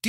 Do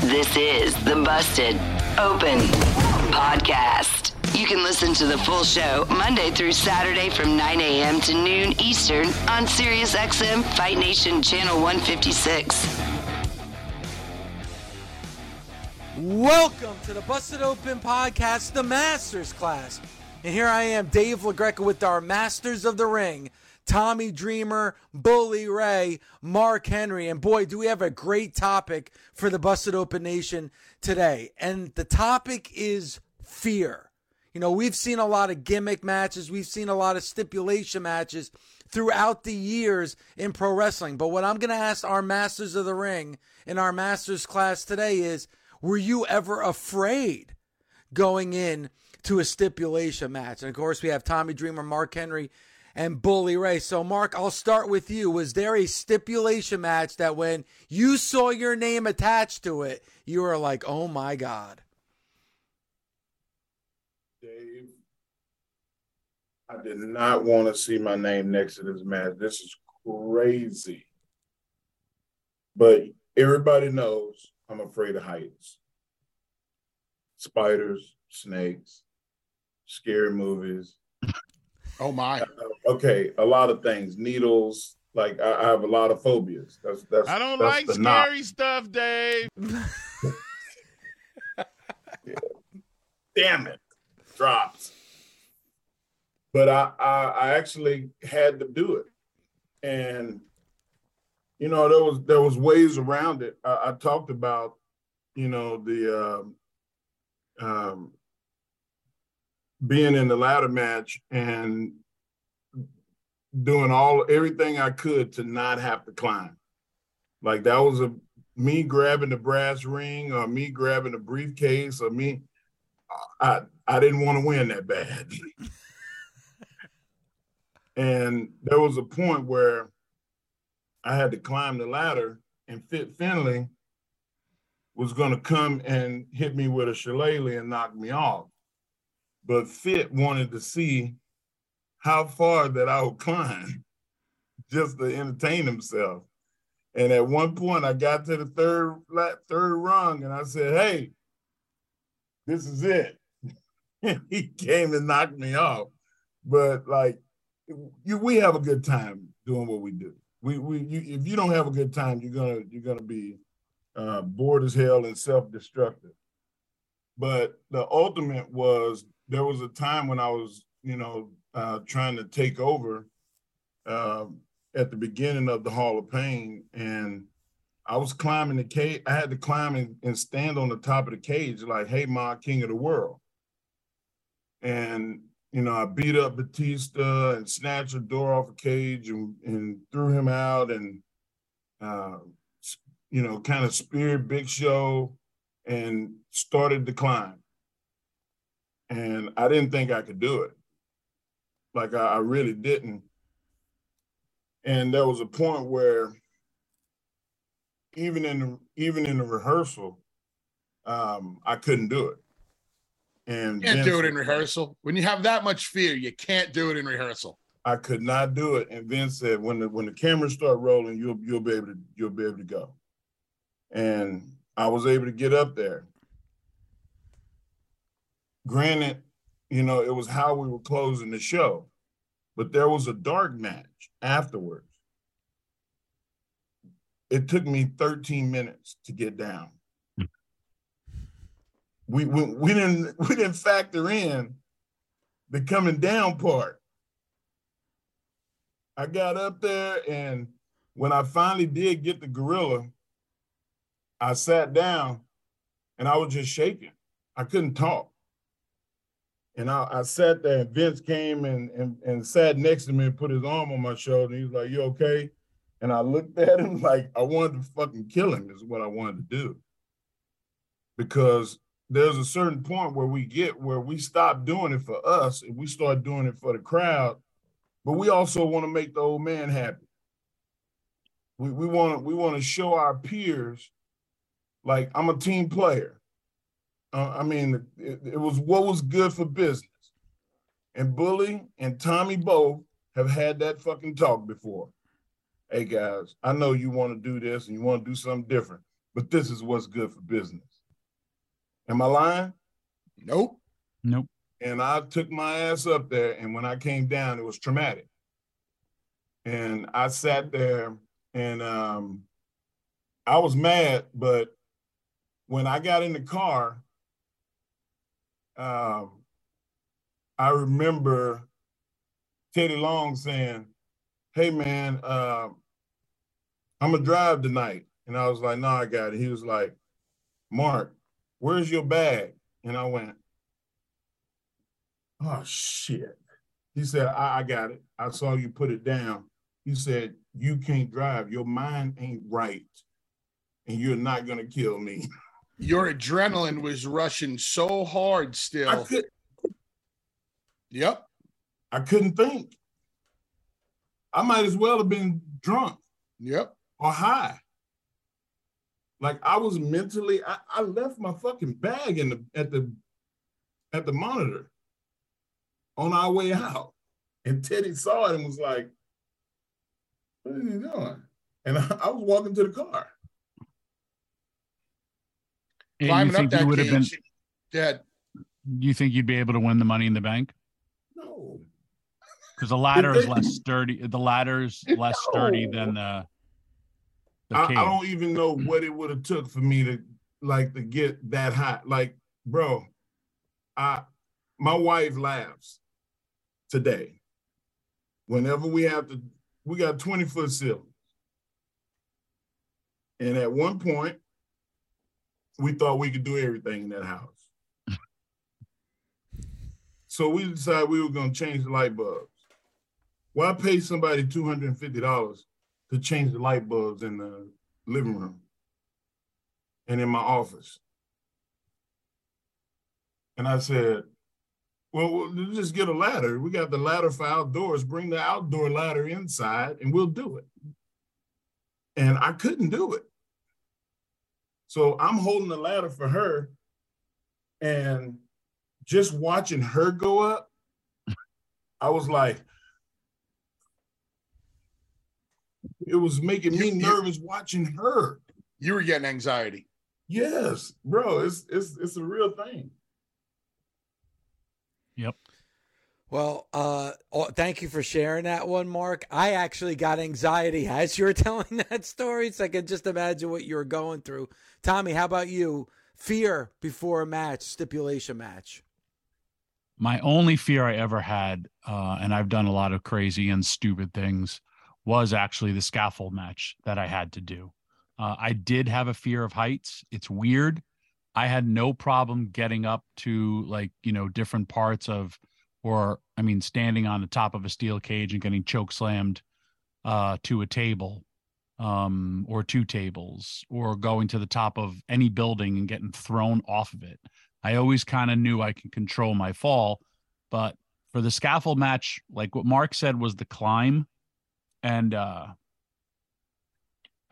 This is the Busted Open Podcast. You can listen to the full show Monday through Saturday from 9 a.m. to noon Eastern on SiriusXM Fight Nation Channel 156. Welcome to the Busted Open Podcast, the Masters Class. And here I am, Dave LaGreca, with our Masters of the Ring, Tommy Dreamer, Bully Ray, Mark Henry. And boy, do we have a great topic for the Busted Open Nation today. And the topic is fear. You know, we've seen a lot of gimmick matches. We've seen a lot of stipulation matches throughout the years in pro wrestling. But what I'm going to ask our Masters of the Ring in our Masters class today is, were you ever afraid going in to a stipulation match? And of course, we have Tommy Dreamer, Mark Henry, and Bully Ray. So, Mark, I'll start with you. Was there a stipulation match that when you saw your name attached to it, you were like, oh, my God? Dave, I did not want to see my name next to this match. This is crazy. But everybody knows I'm afraid of heights. Spiders, snakes, scary movies. Oh, my. Okay, a lot of things. Needles. Like, I have a lot of phobias. That's I don't like scary stuff, Dave. Yeah. Damn it. Drops. But I actually had to do it. And, you know, there was ways around it. I talked about, you know, the being in the ladder match and doing everything I could to not have to climb. Like, that was me grabbing the brass ring or me grabbing the briefcase or me. I didn't want to win that bad. And there was a point where I had to climb the ladder and Fit Finlay was going to come and hit me with a shillelagh and knock me off. But Fit wanted to see how far that I would climb just to entertain himself. And at one point, I got to the third rung, and I said, hey, this is it. He came and knocked me off. But, like, we have a good time doing what we do. If you don't have a good time, you're gonna be bored as hell and self-destructive. But the ultimate was, there was a time when I was, you know, trying to take over at the beginning of the Hall of Pain, and I was climbing the cage. I had to climb and stand on the top of the cage like, hey, Ma, King of the World. And, you know, I beat up Batista and snatched the door off a cage and threw him out and, you know, kind of speared Big Show and started to climb. And I didn't think I could do it. Like, I really didn't. And there was a point where even in the rehearsal, I couldn't do it. And you can't do it in rehearsal. When you have that much fear, you can't do it in rehearsal. I could not do it. And Vince said, when the cameras start rolling, you'll be able to go. And I was able to get up there. Granted, you know, it was how we were closing the show, but there was a dark match afterwards. It took me 13 minutes to get down. We didn't factor in the coming down part. I got up there, and when I finally did get the gorilla, I sat down and I was just shaking. I couldn't talk. And I sat there, and Vince came and sat next to me and put his arm on my shoulder. And he was like, "You okay?" And I looked at him like I wanted to fucking kill him is what I wanted to do. Because there's a certain point where we get where we stop doing it for us and we start doing it for the crowd. But we also want to make the old man happy. We want to show our peers like I'm a team player. I mean, it was what was good for business. And Bully and Tommy both have had that fucking talk before. Hey, guys, I know you want to do this and you want to do something different, but this is what's good for business. Am I lying? Nope. Nope. And I took my ass up there, and when I came down, it was traumatic. And I sat there, and I was mad, but when I got in the car, I remember Teddy Long saying, "Hey, man, I'm going to drive tonight." And I was like, "No, I got it." He was like, "Mark, where's your bag?" And I went, "Oh, shit." He said, I got it. I saw you put it down." He said, "You can't drive. Your mind ain't right. And you're not going to kill me." Your adrenaline was rushing so hard still. Yep. I couldn't think. I might as well have been drunk. Yep. Or high. Like I was mentally, I left my fucking bag in the at the monitor on our way out. And Teddy saw it and was like, "What are you doing?" And I was walking to the car. And climbing you think up that would have been dead. You think you'd be able to win the Money in the Bank? No. Because the ladder is less sturdy. The ladder's less sturdy than the I don't even know what it would have took for me to like to get that high. Like, bro, my wife laughs today. Whenever we have to, we got 20-foot ceilings. And at one point, we thought we could do everything in that house. So we decided we were going to change the light bulbs. Why pay somebody $250 to change the light bulbs in the living room and in my office? And I said, "Well, we'll just get a ladder. We got the ladder for outdoors. Bring the outdoor ladder inside and we'll do it." And I couldn't do it. So I'm holding the ladder for her and just watching her go up, I was like, it was making me nervous watching her. You were getting anxiety. Yes, bro, it's a real thing. Yep. Well, thank you for sharing that one, Mark. I actually got anxiety as you were telling that story, so I could just imagine what you were going through. Tommy, how about you? Fear before a match, stipulation match. My only fear I ever had, and I've done a lot of crazy and stupid things, was actually the scaffold match that I had to do. I did have a fear of heights. It's weird. I had no problem getting up to different parts of, standing on the top of a steel cage and getting choke slammed to a table or two tables, or going to the top of any building and getting thrown off of it. I always kind of knew I could control my fall, but for the scaffold match, like what Mark said was the climb. And I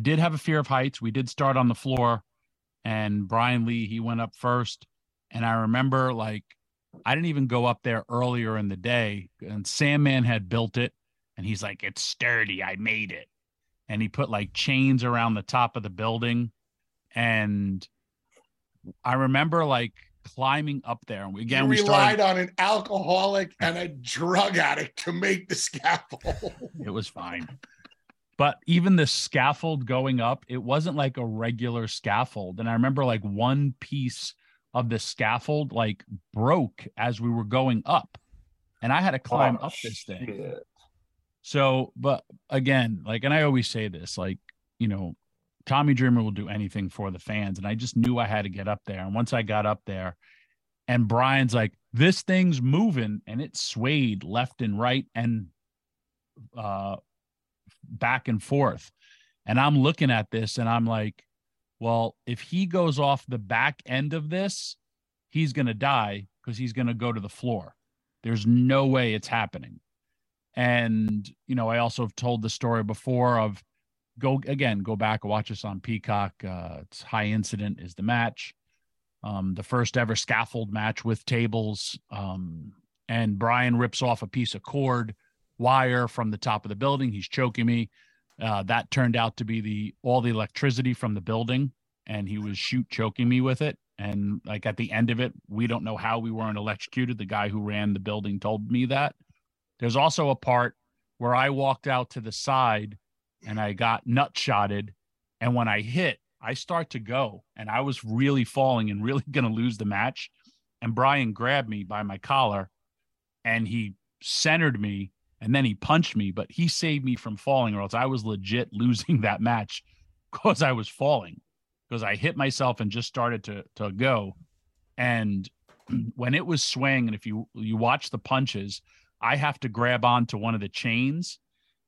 did have a fear of heights. We did start on the floor and Brian Lee, he went up first. And I remember I didn't even go up there earlier in the day, and Sandman had built it and he's like, "It's sturdy. I made it." And he put chains around the top of the building. And I remember climbing up there. And we relied on an alcoholic and a drug addict to make the scaffold. It was fine. But even the scaffold going up, it wasn't like a regular scaffold. And I remember like one piece of the scaffold like broke as we were going up, and I had to climb up this thing. Shit. So, but again, like, and I always say this, like, you know, Tommy Dreamer will do anything for the fans. And I just knew I had to get up there. And once I got up there and Brian's like, this thing's moving, and it swayed left and right and, back and forth. And I'm looking at this and I'm like, well, if he goes off the back end of this, he's going to die because he's going to go to the floor. There's no way it's happening. And, you know, I also have told the story before of go back, watch us on Peacock. It's High Incident is the match. The first ever scaffold match with tables. And Brian rips off a piece of wire from the top of the building. He's choking me. That turned out to be all the electricity from the building, and he was choking me with it. And like at the end of it, we don't know how we weren't electrocuted. The guy who ran the building told me that. There's also a part where I walked out to the side and I got nut shotted. And when I hit, I start to go, and I was really falling and really going to lose the match. And Brian grabbed me by my collar and he centered me. And then he punched me, but he saved me from falling, or else I was legit losing that match because I was falling, because I hit myself and just started to go. And when it was swaying, and if you watch the punches, I have to grab onto one of the chains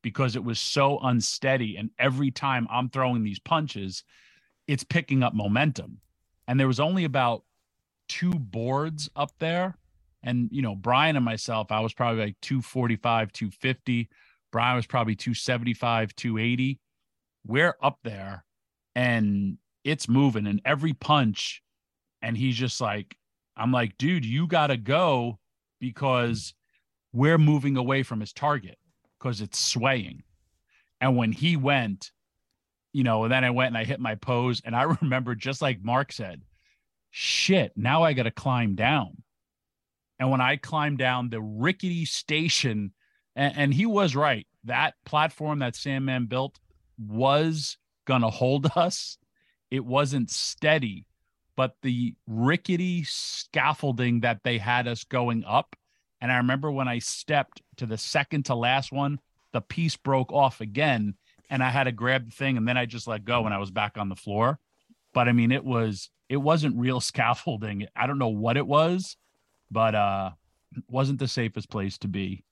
because it was so unsteady. And every time I'm throwing these punches, it's picking up momentum. And there was only about 2 boards up there. And, you know, Brian and myself, I was probably like 245, 250. Brian was probably 275, 280. We're up there and it's moving, and every punch. And he's just like, I'm like, dude, you got to go, because we're moving away from his target because it's swaying. And when he went, you know, and then I went and I hit my pose. And I remember, just like Mark said, shit, now I got to climb down. And when I climbed down the rickety station, and he was right, that platform that Sandman built was going to hold us. It wasn't steady, but the rickety scaffolding that they had us going up. And I remember when I stepped to the second to last one, the piece broke off again, and I had to grab the thing, and then I just let go and I was back on the floor. But I mean, it wasn't real scaffolding. I don't know what it was. But it wasn't the safest place to be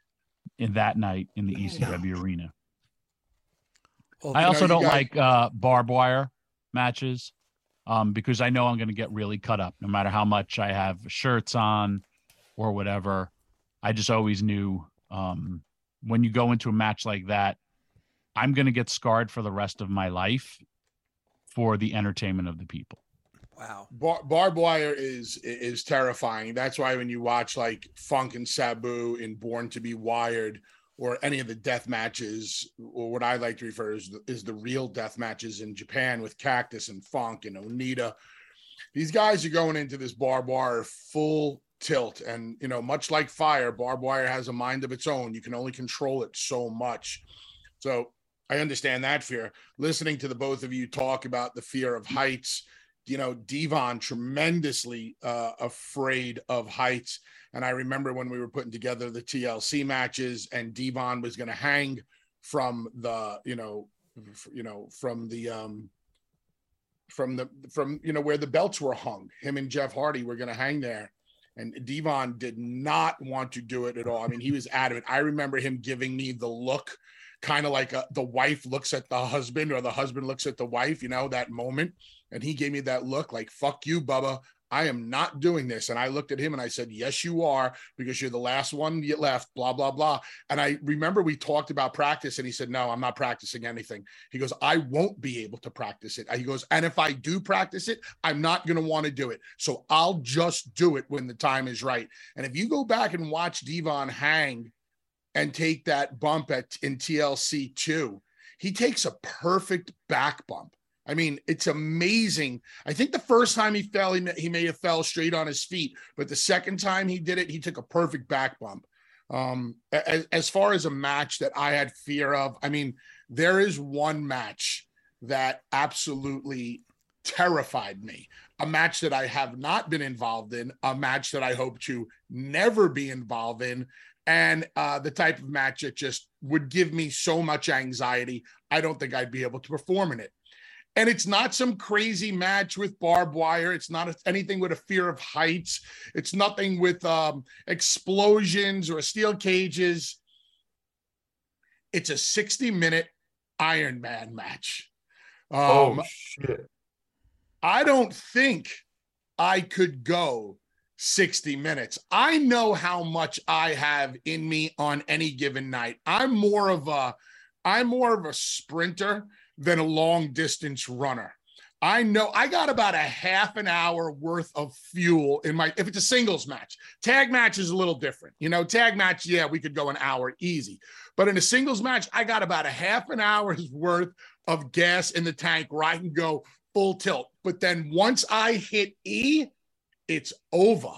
in that night in the ECW arena. Well, I also don't like barbed wire matches because I know I'm going to get really cut up no matter how much I have shirts on or whatever. I just always knew when you go into a match like that, I'm going to get scarred for the rest of my life for the entertainment of the people. Wow. Barbed wire is terrifying. That's why when you watch like Funk and Sabu in Born to Be Wired, or any of the death matches, or what I like to refer to is the real death matches in Japan with Cactus and Funk and Onita, these guys are going into this barbed wire full tilt. And, you know, much like fire, barbed wire has a mind of its own. You can only control it so much. So I understand that fear. Listening to the both of you talk about the fear of heights, you know, Devon tremendously afraid of heights. And I remember when we were putting together the TLC matches, and Devon was going to hang from the, from where the belts were hung. Him and Jeff Hardy were going to hang there. And Devon did not want to do it at all. I mean, he was adamant. I remember him giving me the look, kind of like the wife looks at the husband, or the husband looks at the wife, you know, that moment. And he gave me that look like, fuck you, Bubba. I am not doing this. And I looked at him and I said, yes, you are, because you're the last one you left, blah, blah, blah. And I remember we talked about practice, and he said, no, I'm not practicing anything. He goes, I won't be able to practice it. He goes, and if I do practice it, I'm not going to want to do it. So I'll just do it when the time is right. And if you go back and watch Devon hang and take that bump in TLC 2, he takes a perfect back bump. I mean, it's amazing. I think the first time he fell, he may have fell straight on his feet, but the second time he did it, he took a perfect back bump. As far as a match that I had fear of, I mean, there is one match that absolutely terrified me, a match that I have not been involved in, a match that I hope to never be involved in, and the type of match that just would give me so much anxiety, I don't think I'd be able to perform in it. And it's not some crazy match with barbed wire. It's not anything with a fear of heights. It's nothing with explosions or steel cages. It's a 60-minute Iron Man match. Oh, shit. I don't think I could go 60 minutes. I know how much I have in me on any given night. I'm more of a sprinter than a long distance runner. I know I got about a half an hour worth of fuel in my, if it's a singles match. Tag match is a little different. You know, tag match, yeah, we could go an hour easy. But in a singles match, I got about a half an hour's worth of gas in the tank where I can go full tilt. But then once I hit E, it's over.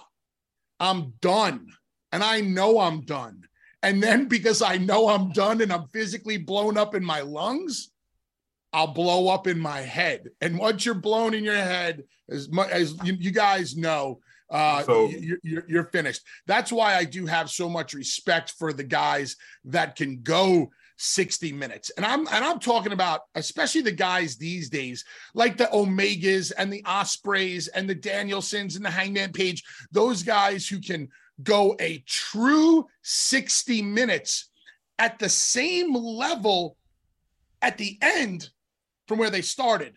I'm done. And I know I'm done. And then because I know I'm done and I'm physically blown up in my lungs, I'll blow up in my head. And once you're blown in your head, as much as you guys know, you're finished. That's why I do have so much respect for the guys that can go 60 minutes. And I'm talking about, especially the guys these days, like the Omegas and the Ospreys and the Danielsons and the Hangman Page, those guys who can go a true 60 minutes at the same level at the end from where they started.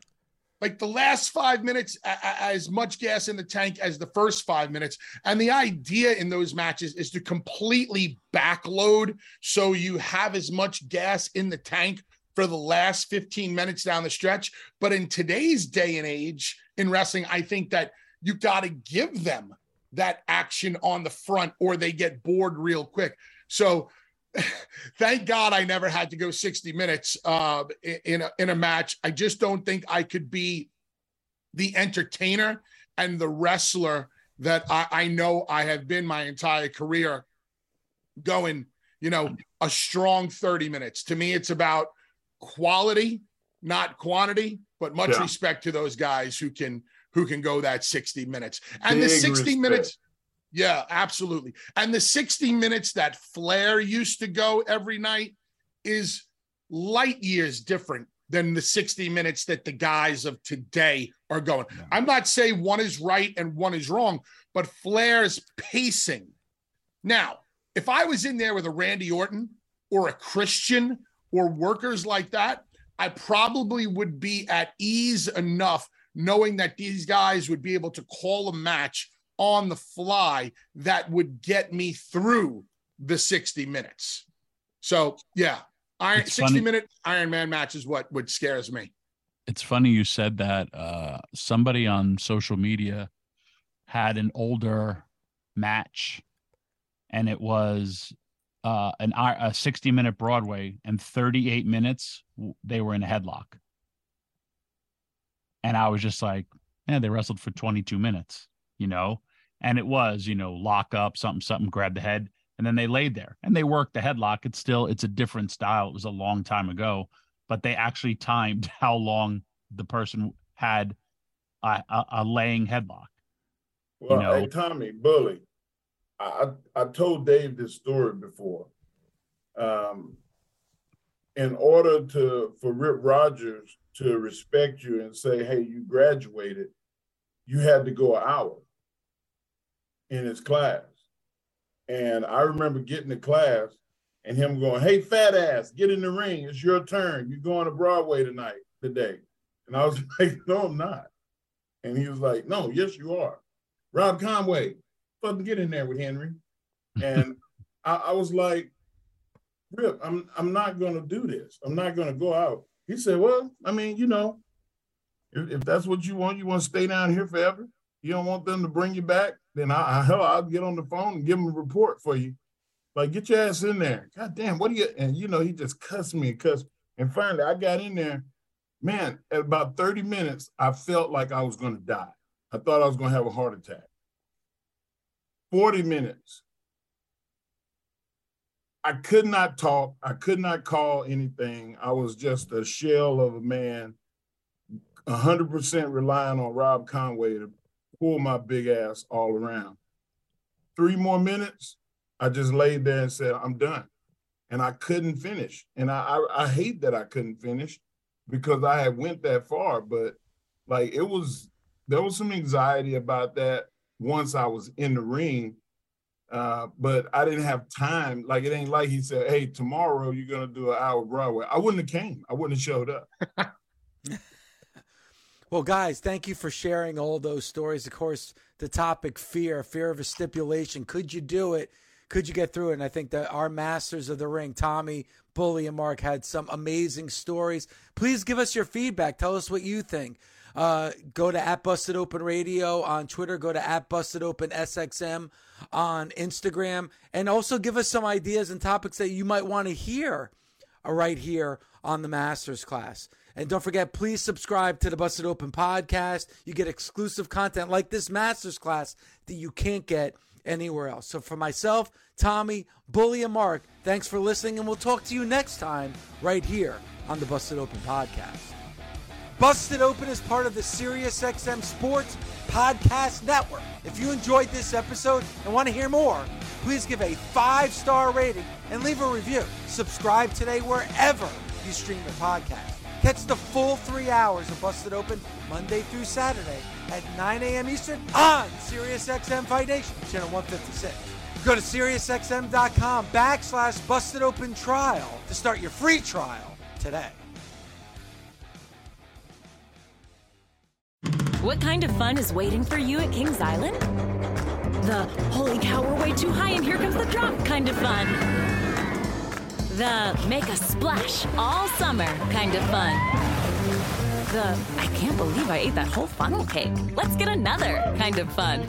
Like the last 5 minutes, as much gas in the tank as the first 5 minutes. And the idea in those matches is to completely backload so you have as much gas in the tank for the last 15 minutes down the stretch. But in today's day and age in wrestling, I think that you got to give them that action on the front or they get bored real quick. So thank God I never had to go 60 minutes in a match. I just don't think I could be the entertainer and the wrestler that I know I have been my entire career, going, you know, a strong 30 minutes. To me, it's about quality, not quantity, but much respect to those guys who can go that 60 minutes. And big the 60 respect. Minutes... Yeah, absolutely. And the 60 minutes that Flair used to go every night is light years different than the 60 minutes that the guys of today are going. Yeah. I'm not saying one is right and one is wrong, but Flair's pacing. Now, if I was in there with a Randy Orton or a Christian or workers like that, I probably would be at ease enough knowing that these guys would be able to call a match on the fly that would get me through the 60 minutes. So yeah, 60-minute Iron Man match is what scares me. It's funny you said that. Somebody on social media had an older match, and it was a 60-minute Broadway, and 38 minutes they were in a headlock. And I was just like, yeah, they wrestled for 22 minutes. You know, and it was, you know, lock up, something, grab the head, and then they laid there and they worked the headlock. It's a different style. It was a long time ago, but they actually timed how long the person had a laying headlock. Well, you know? Hey, Tommy, Bully, I told Dave this story before. In order for Rip Rogers to respect you and say, hey, you graduated, you had to go an hour in his class. And I remember getting to class and him going, hey, fat ass, get in the ring. It's your turn. You're going to Broadway today. And I was like, no, I'm not. And he was like, no, yes, you are. Rob Conway, fucking get in there with Henry. And I was like, Rip, I'm not going to do this. I'm not going to go out. He said, well, I mean, you know, if that's what you want to stay down here forever? You don't want them to bring you back? Then I'll get on the phone and give them a report for you. Like, get your ass in there. God damn, what do you, and you know, he just cussed me. And finally, I got in there. Man, at about 30 minutes, I felt like I was going to die. I thought I was going to have a heart attack. 40 minutes. I could not talk. I could not call anything. I was just a shell of a man, 100% relying on Rob Conway to pull my big ass all around. 3 more minutes, I just laid there and said, I'm done. And I couldn't finish. And I hate that I couldn't finish because I had went that far. But like it was, there was some anxiety about that once I was in the ring. But I didn't have time. Like, it ain't like he said, hey, tomorrow you're going to do an hour Broadway. I wouldn't have came. I wouldn't have showed up. Well, guys, thank you for sharing all those stories. Of course, the topic fear of a stipulation. Could you do it? Could you get through it? And I think that our masters of the ring, Tommy, Bully, and Mark, had some amazing stories. Please give us your feedback. Tell us what you think. Go to @BustedOpenRadio on Twitter. Go to @BustedOpenSXM on Instagram. And also give us some ideas and topics that you might want to hear right here on the Masters Class. And don't forget, please subscribe to the Busted Open podcast. You get exclusive content like this Masters Class that you can't get anywhere else. So for myself, Tommy, Bully, and Mark, thanks for listening, and we'll talk to you next time right here on the Busted Open podcast. Busted Open is part of the SiriusXM Sports Podcast Network. If you enjoyed this episode and want to hear more, please give a 5-star rating and leave a review. Subscribe today wherever you stream your podcast. Catch the full 3 hours of Busted Open Monday through Saturday at 9 a.m. Eastern on SiriusXM Fight Nation, channel 156. Go to SiriusXM.com/BustedOpenTrial to start your free trial today. What kind of fun is waiting for you at Kings Island? The holy cow, we're way too high and here comes the drop kind of fun. The make a splash all summer kind of fun. The I can't believe I ate that whole funnel cake. Let's get another kind of fun.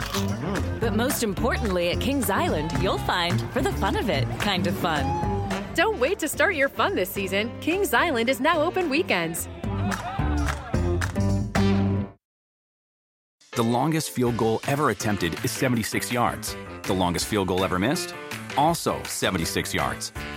But most importantly, at Kings Island, you'll find for the fun of it kind of fun. Don't wait to start your fun this season. Kings Island is now open weekends. The longest field goal ever attempted is 76 yards. The longest field goal ever missed? Also 76 yards.